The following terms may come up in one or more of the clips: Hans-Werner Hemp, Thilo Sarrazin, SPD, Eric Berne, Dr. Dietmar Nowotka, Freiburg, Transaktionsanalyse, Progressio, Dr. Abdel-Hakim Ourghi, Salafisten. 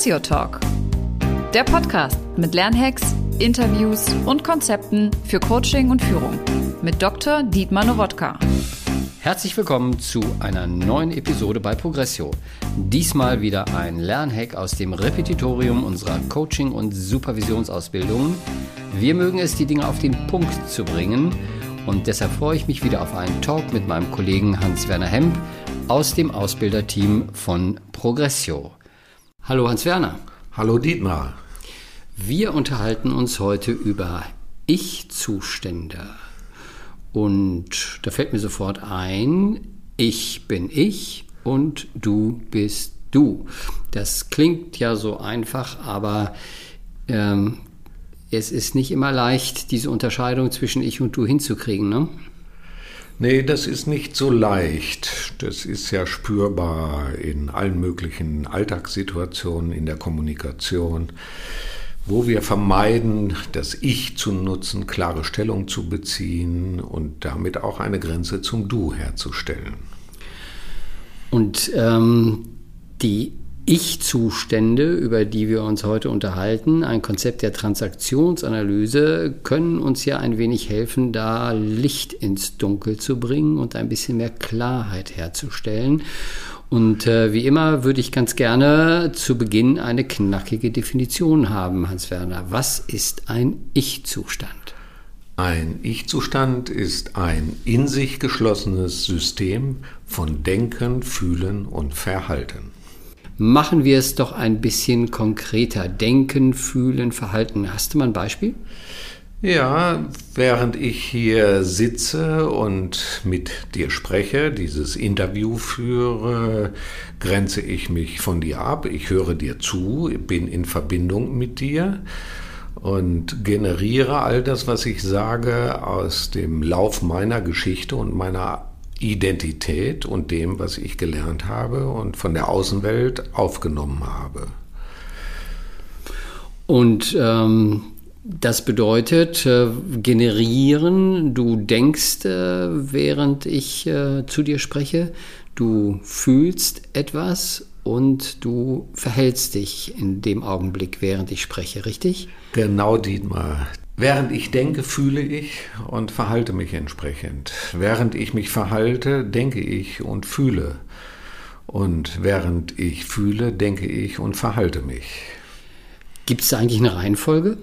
Progressio Talk, der Podcast mit Lernhacks, Interviews und Konzepten für Coaching und Führung mit Dr. Dietmar Nowotka. Herzlich willkommen zu einer neuen Episode bei Progressio. Diesmal wieder ein Lernhack aus dem Repetitorium unserer Coaching- und Supervisionsausbildungen. Wir mögen es, die Dinge auf den Punkt zu bringen und deshalb freue ich mich wieder auf einen Talk mit meinem Kollegen Hans-Werner Hemp aus dem Ausbilderteam von Progressio. Hallo Hans-Werner. Hallo Dietmar. Wir unterhalten uns heute über Ich-Zustände. Und da fällt mir sofort ein, ich bin ich und du bist du. Das klingt ja so einfach, aber es ist nicht immer leicht, diese Unterscheidung zwischen ich und du hinzukriegen, ne? Nee, das ist nicht so leicht. Das ist ja spürbar in allen möglichen Alltagssituationen, in der Kommunikation, wo wir vermeiden, das Ich zu nutzen, klare Stellung zu beziehen und damit auch eine Grenze zum Du herzustellen. Und die Ich-Zustände, über die wir uns heute unterhalten, ein Konzept der Transaktionsanalyse, können uns ja ein wenig helfen, da Licht ins Dunkel zu bringen und ein bisschen mehr Klarheit herzustellen. Und wie immer würde ich ganz gerne zu Beginn eine knackige Definition haben, Hans-Werner. Was ist ein Ich-Zustand? Ein Ich-Zustand ist ein in sich geschlossenes System von Denken, Fühlen und Verhalten. Machen wir es doch ein bisschen konkreter. Denken, Fühlen, Verhalten. Hast du mal ein Beispiel? Ja, während ich hier sitze und mit dir spreche, dieses Interview führe, grenze ich mich von dir ab. Ich höre dir zu, bin in Verbindung mit dir und generiere all das, was ich sage, aus dem Lauf meiner Geschichte und meiner Identität und dem, was ich gelernt habe und von der Außenwelt aufgenommen habe. Und das bedeutet, generieren, du denkst, während ich zu dir spreche, du fühlst etwas und du verhältst dich in dem Augenblick, während ich spreche, richtig? Genau, Dietmar. Während ich denke, fühle ich und verhalte mich entsprechend. Während ich mich verhalte, denke ich und fühle. Und während ich fühle, denke ich und verhalte mich. Gibt es da eigentlich eine Reihenfolge?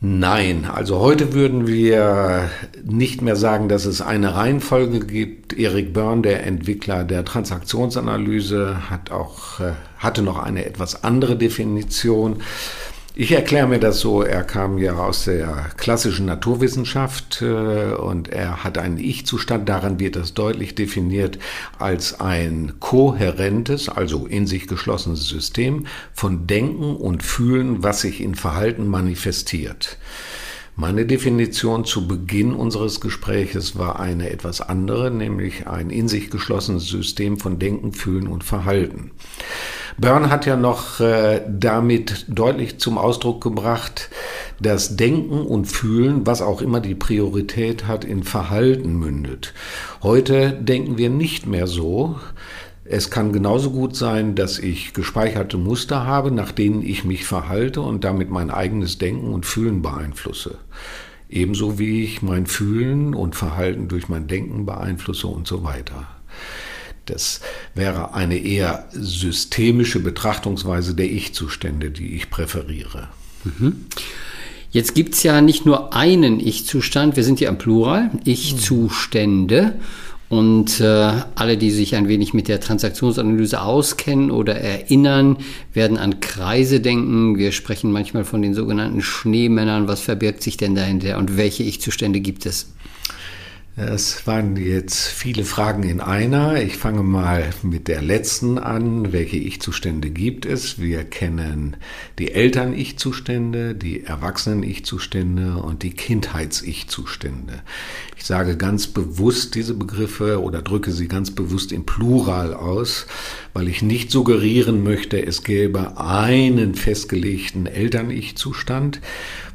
Nein, also heute würden wir nicht mehr sagen, dass es eine Reihenfolge gibt. Eric Berne, der Entwickler der Transaktionsanalyse, hatte noch eine etwas andere Definition. Ich erkläre mir das so, er kam ja aus der klassischen Naturwissenschaft und er hat einen Ich-Zustand, daran wird das deutlich definiert, als ein kohärentes, also in sich geschlossenes System von Denken und Fühlen, was sich in Verhalten manifestiert. Meine Definition zu Beginn unseres Gespräches war eine etwas andere, nämlich ein in sich geschlossenes System von Denken, Fühlen und Verhalten. Berne hat ja noch damit deutlich zum Ausdruck gebracht, dass Denken und Fühlen, was auch immer die Priorität hat, in Verhalten mündet. Heute denken wir nicht mehr so. Es kann genauso gut sein, dass ich gespeicherte Muster habe, nach denen ich mich verhalte und damit mein eigenes Denken und Fühlen beeinflusse. Ebenso wie ich mein Fühlen und Verhalten durch mein Denken beeinflusse und so weiter. Das wäre eine eher systemische Betrachtungsweise der Ich-Zustände, die ich präferiere. Jetzt gibt es ja nicht nur einen Ich-Zustand, wir sind ja im Plural, Ich-Zustände. Und alle, die sich ein wenig mit der Transaktionsanalyse auskennen oder erinnern, werden an Kreise denken. Wir sprechen manchmal von den sogenannten Schneemännern. Was verbirgt sich denn dahinter und welche Ich-Zustände gibt es? Es waren jetzt viele Fragen in einer. Ich fange mal mit der letzten an. Welche Ich-Zustände gibt es? Wir kennen die Eltern-Ich-Zustände, die Erwachsenen-Ich-Zustände und die Kindheits-Ich-Zustände. Ich sage ganz bewusst diese Begriffe oder drücke sie ganz bewusst im Plural aus, weil ich nicht suggerieren möchte, es gäbe einen festgelegten Eltern-Ich-Zustand,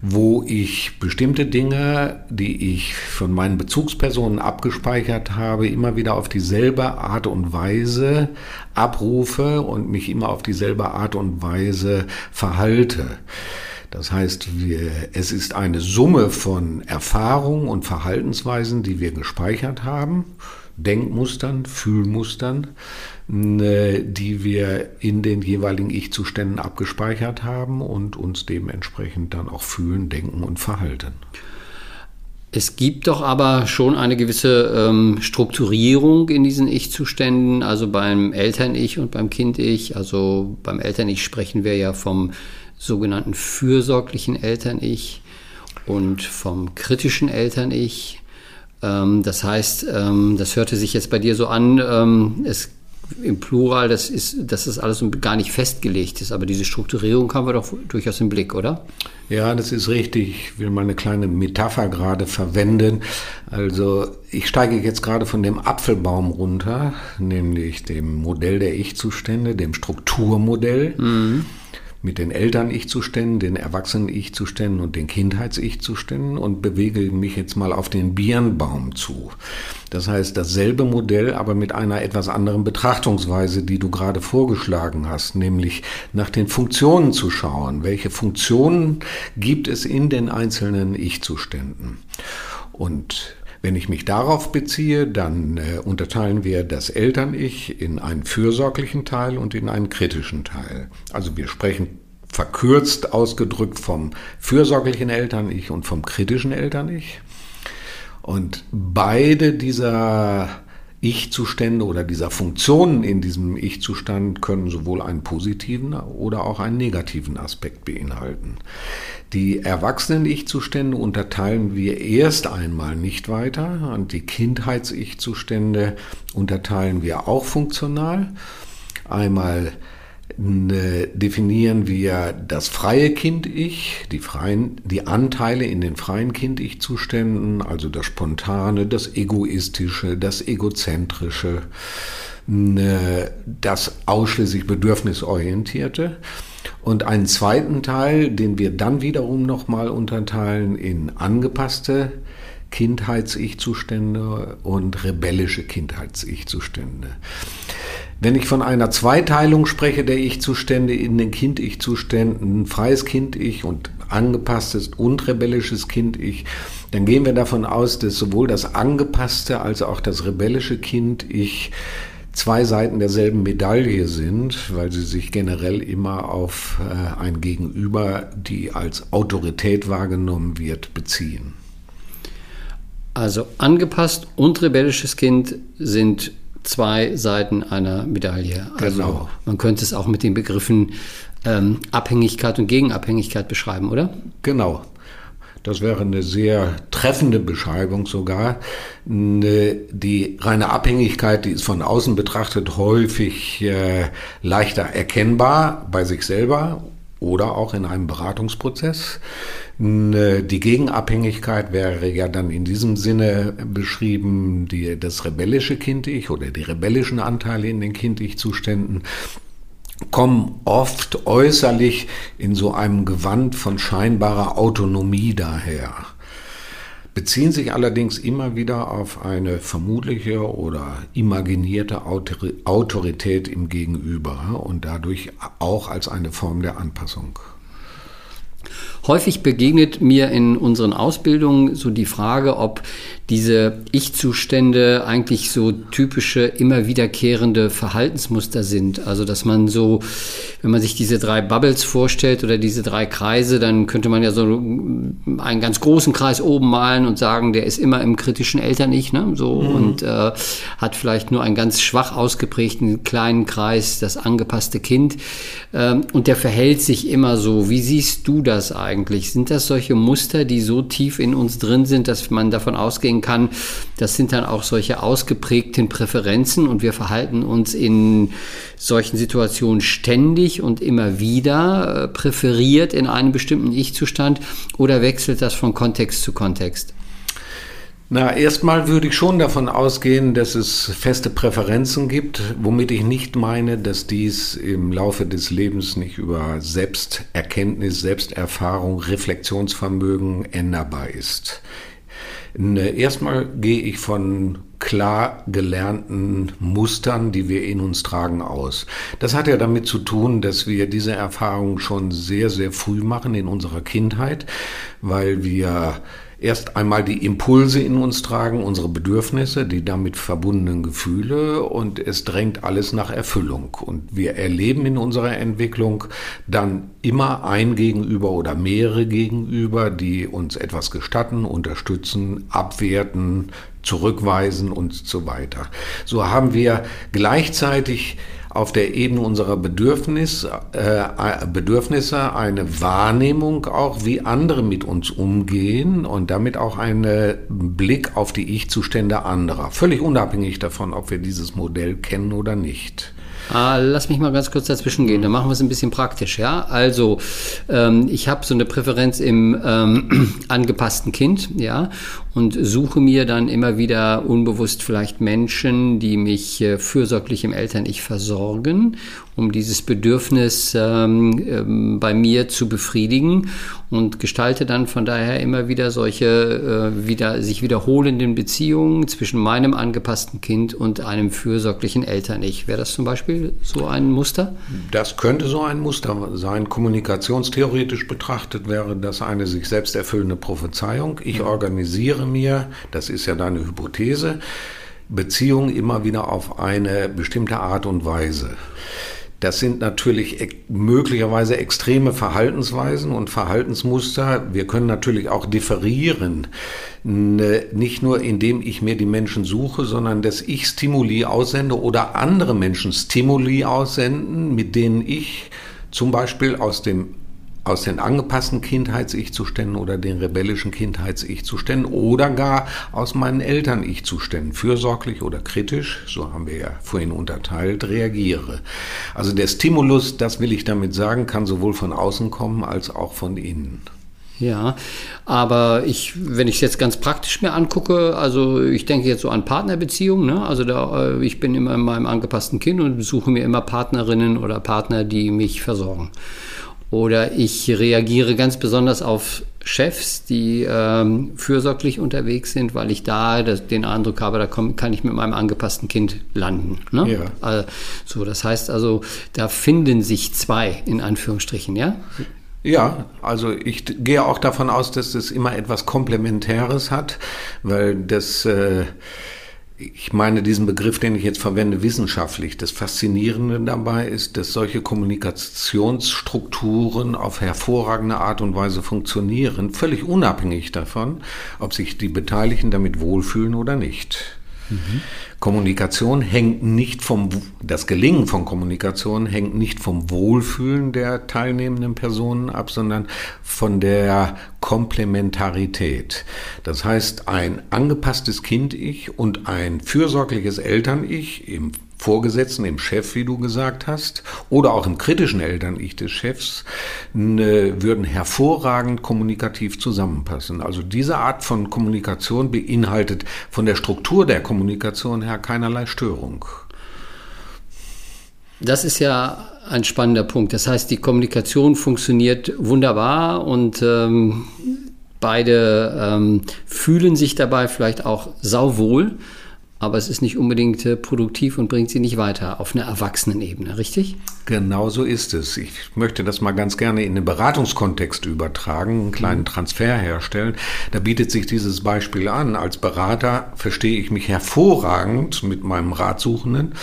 wo ich bestimmte Dinge, die ich von meinen Bezugspersonen abgespeichert habe, immer wieder auf dieselbe Art und Weise abrufe und mich immer auf dieselbe Art und Weise verhalte. Das heißt, es ist eine Summe von Erfahrungen und Verhaltensweisen, die wir gespeichert haben, Denkmustern, Fühlmustern, die wir in den jeweiligen Ich-Zuständen abgespeichert haben und uns dementsprechend dann auch fühlen, denken und verhalten. Es gibt doch aber schon eine gewisse Strukturierung in diesen Ich-Zuständen, also beim Eltern-Ich und beim Kind-Ich. Also beim Eltern-Ich sprechen wir ja vom sogenannten fürsorglichen Eltern-Ich und vom kritischen Eltern-Ich. Das heißt, das hörte sich jetzt bei dir so an, im Plural, dass das alles gar nicht festgelegt ist. Aber diese Strukturierung haben wir doch durchaus im Blick, oder? Ja, das ist richtig. Ich will mal eine kleine Metapher gerade verwenden. Also ich steige jetzt gerade von dem Apfelbaum runter, nämlich dem Modell der Ich-Zustände, dem Strukturmodell. Mhm. Mit den Eltern-Ich-Zuständen, den Erwachsenen-Ich-Zuständen und den Kindheits-Ich-Zuständen und bewege mich jetzt mal auf den Birnbaum zu. Das heißt, dasselbe Modell, aber mit einer etwas anderen Betrachtungsweise, die du gerade vorgeschlagen hast, nämlich nach den Funktionen zu schauen. Welche Funktionen gibt es in den einzelnen Ich-Zuständen? Und wenn ich mich darauf beziehe, dann unterteilen wir das Eltern-Ich in einen fürsorglichen Teil und in einen kritischen Teil. Also wir sprechen verkürzt ausgedrückt vom fürsorglichen Eltern-Ich und vom kritischen Eltern-Ich. Und beide dieser Ich-Zustände oder dieser Funktionen in diesem Ich-Zustand können sowohl einen positiven oder auch einen negativen Aspekt beinhalten. Die Erwachsenen-Ich-Zustände unterteilen wir erst einmal nicht weiter und die Kindheits-Ich-Zustände unterteilen wir auch funktional. Einmal definieren wir das freie Kind-Ich, die Anteile in den freien Kind-Ich-Zuständen, also das Spontane, das Egoistische, das Egozentrische, das ausschließlich Bedürfnisorientierte. Und einen zweiten Teil, den wir dann wiederum nochmal unterteilen in angepasste Kindheits-Ich-Zustände und rebellische Kindheits-Ich-Zustände. Wenn ich von einer Zweiteilung spreche der Ich-Zustände in den Kind-Ich-Zuständen, freies Kind-Ich und angepasstes und rebellisches Kind-Ich, dann gehen wir davon aus, dass sowohl das angepasste als auch das rebellische Kind-Ich zwei Seiten derselben Medaille sind, weil sie sich generell immer auf ein Gegenüber, die als Autorität wahrgenommen wird, beziehen. Also angepasst und rebellisches Kind sind zwei Seiten einer Medaille. Also genau. Man könnte es auch mit den Begriffen Abhängigkeit und Gegenabhängigkeit beschreiben, oder? Genau. Das wäre eine sehr treffende Beschreibung sogar. Die reine Abhängigkeit, die ist von außen betrachtet häufig leichter erkennbar bei sich selber oder auch in einem Beratungsprozess. Die Gegenabhängigkeit wäre ja dann in diesem Sinne beschrieben, das rebellische Kind-Ich oder die rebellischen Anteile in den Kind-Ich-Zuständen kommen oft äußerlich in so einem Gewand von scheinbarer Autonomie daher, beziehen sich allerdings immer wieder auf eine vermutliche oder imaginierte Autorität im Gegenüber und dadurch auch als eine Form der Anpassung. Häufig begegnet mir in unseren Ausbildungen so die Frage, ob diese Ich-Zustände eigentlich so typische, immer wiederkehrende Verhaltensmuster sind. Also dass man so, wenn man sich diese drei Bubbles vorstellt oder diese drei Kreise, dann könnte man ja so einen ganz großen Kreis oben malen und sagen, der ist immer im kritischen Eltern-Ich, ne? So, und hat vielleicht nur einen ganz schwach ausgeprägten kleinen Kreis, das angepasste Kind. Und der verhält sich immer so. Wie siehst du das eigentlich? Sind das solche Muster, die so tief in uns drin sind, dass man davon ausgehen kann, das sind dann auch solche ausgeprägten Präferenzen und wir verhalten uns in solchen Situationen ständig und immer wieder präferiert in einem bestimmten Ich-Zustand oder wechselt das von Kontext zu Kontext? Na, erstmal würde ich schon davon ausgehen, dass es feste Präferenzen gibt, womit ich nicht meine, dass dies im Laufe des Lebens nicht über Selbsterkenntnis, Selbsterfahrung, Reflexionsvermögen änderbar ist. Erstmal gehe ich von klar gelernten Mustern, die wir in uns tragen, aus. Das hat ja damit zu tun, dass wir diese Erfahrung schon sehr, sehr früh machen in unserer Kindheit, weil wir erst einmal die Impulse in uns tragen, unsere Bedürfnisse, die damit verbundenen Gefühle, und es drängt alles nach Erfüllung. Und wir erleben in unserer Entwicklung dann immer ein Gegenüber oder mehrere Gegenüber, die uns etwas gestatten, unterstützen, abwerten, zurückweisen und so weiter. So haben wir gleichzeitig auf der Ebene unserer Bedürfnisse eine Wahrnehmung auch, wie andere mit uns umgehen, und damit auch einen Blick auf die Ich-Zustände anderer. Völlig unabhängig davon, ob wir dieses Modell kennen oder nicht. Lass mich mal ganz kurz dazwischen gehen, dann machen wir es ein bisschen praktisch. Ja? Also ich habe so eine Präferenz im angepassten Kind, ja, und suche mir dann immer wieder unbewusst vielleicht Menschen, die mich fürsorglich im Eltern-Ich versorgen, um dieses Bedürfnis bei mir zu befriedigen, und gestalte dann von daher immer wieder solche sich wiederholenden Beziehungen zwischen meinem angepassten Kind und einem fürsorglichen Eltern-Ich. Wäre das zum Beispiel so ein Muster? Das könnte so ein Muster sein. Kommunikationstheoretisch betrachtet wäre das eine sich selbst erfüllende Prophezeiung. Ich organisiere mir, das ist ja deine Hypothese, Beziehungen immer wieder auf eine bestimmte Art und Weise. Das sind natürlich möglicherweise extreme Verhaltensweisen und Verhaltensmuster. Wir können natürlich auch differieren, nicht nur indem ich mir die Menschen suche, sondern dass ich Stimuli aussende oder andere Menschen Stimuli aussenden, mit denen ich zum Beispiel aus den angepassten Kindheits-Ich-Zuständen oder den rebellischen Kindheits-Ich-Zuständen oder gar aus meinen Eltern-Ich-Zuständen fürsorglich oder kritisch, so haben wir ja vorhin unterteilt, reagiere. Also der Stimulus, das will ich damit sagen, kann sowohl von außen kommen als auch von innen. Ja, aber wenn ich es jetzt ganz praktisch mir angucke, also ich denke jetzt so an Partnerbeziehungen, ne? Also ich bin immer in meinem angepassten Kind und suche mir immer Partnerinnen oder Partner, die mich versorgen. Oder ich reagiere ganz besonders auf Chefs, die fürsorglich unterwegs sind, weil ich da den Eindruck habe, da kann ich mit meinem angepassten Kind landen. Ne? Ja. Also, das heißt also, da finden sich zwei, in Anführungsstrichen, ja? Ja, also ich gehe auch davon aus, dass das immer etwas Komplementäres hat, weil das... Ich meine diesen Begriff, den ich jetzt verwende, wissenschaftlich. Das Faszinierende dabei ist, dass solche Kommunikationsstrukturen auf hervorragende Art und Weise funktionieren, völlig unabhängig davon, ob sich die Beteiligten damit wohlfühlen oder nicht. Mhm. Das Gelingen von Kommunikation hängt nicht vom Wohlfühlen der teilnehmenden Personen ab, sondern von der Komplementarität. Das heißt, ein angepasstes Kind-Ich und ein fürsorgliches Eltern-Ich im Vorgesetzten, im Chef, wie du gesagt hast, oder auch im kritischen Eltern-Ich des Chefs, würden hervorragend kommunikativ zusammenpassen. Also diese Art von Kommunikation beinhaltet von der Struktur der Kommunikation her keinerlei Störung. Das ist ja ein spannender Punkt. Das heißt, die Kommunikation funktioniert wunderbar und beide fühlen sich dabei vielleicht auch sauwohl. Aber es ist nicht unbedingt produktiv und bringt sie nicht weiter auf einer Erwachsenenebene, richtig? Genau so ist es. Ich möchte das mal ganz gerne in den Beratungskontext übertragen, einen kleinen Transfer herstellen. Da bietet sich dieses Beispiel an. Als Berater verstehe ich mich hervorragend mit meinem Ratsuchenden.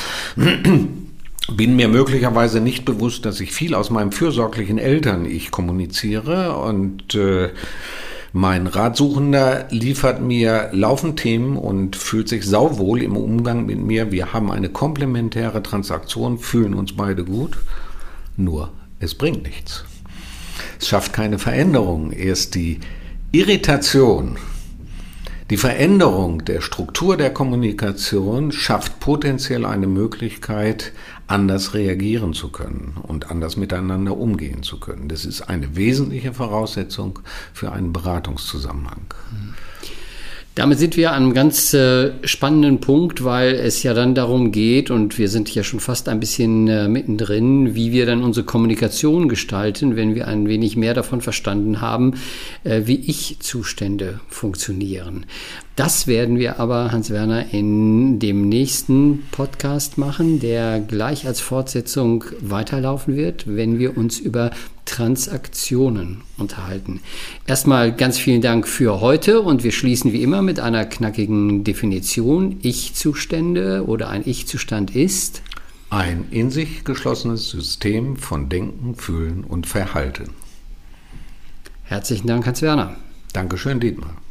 Bin mir möglicherweise nicht bewusst, dass ich viel aus meinem fürsorglichen Eltern-Ich kommuniziere, und mein Ratsuchender liefert mir laufend Themen und fühlt sich sauwohl im Umgang mit mir. Wir haben eine komplementäre Transaktion, fühlen uns beide gut, nur es bringt nichts. Es schafft keine Veränderung. Erst die Irritation, die Veränderung der Struktur der Kommunikation schafft potenziell eine Möglichkeit, anders reagieren zu können und anders miteinander umgehen zu können. Das ist eine wesentliche Voraussetzung für einen Beratungszusammenhang. Damit sind wir an einem ganz spannenden Punkt, weil es ja dann darum geht, und wir sind ja schon fast ein bisschen mittendrin, wie wir dann unsere Kommunikation gestalten, wenn wir ein wenig mehr davon verstanden haben, wie Ich-Zustände funktionieren. Das werden wir aber, Hans-Werner, in dem nächsten Podcast machen, der gleich als Fortsetzung weiterlaufen wird, wenn wir uns über Transaktionen unterhalten. Erstmal ganz vielen Dank für heute und wir schließen wie immer mit einer knackigen Definition. Ich-Zustände oder ein Ich-Zustand ist ein in sich geschlossenes System von Denken, Fühlen und Verhalten. Herzlichen Dank, Hans-Werner. Dankeschön, Dietmar.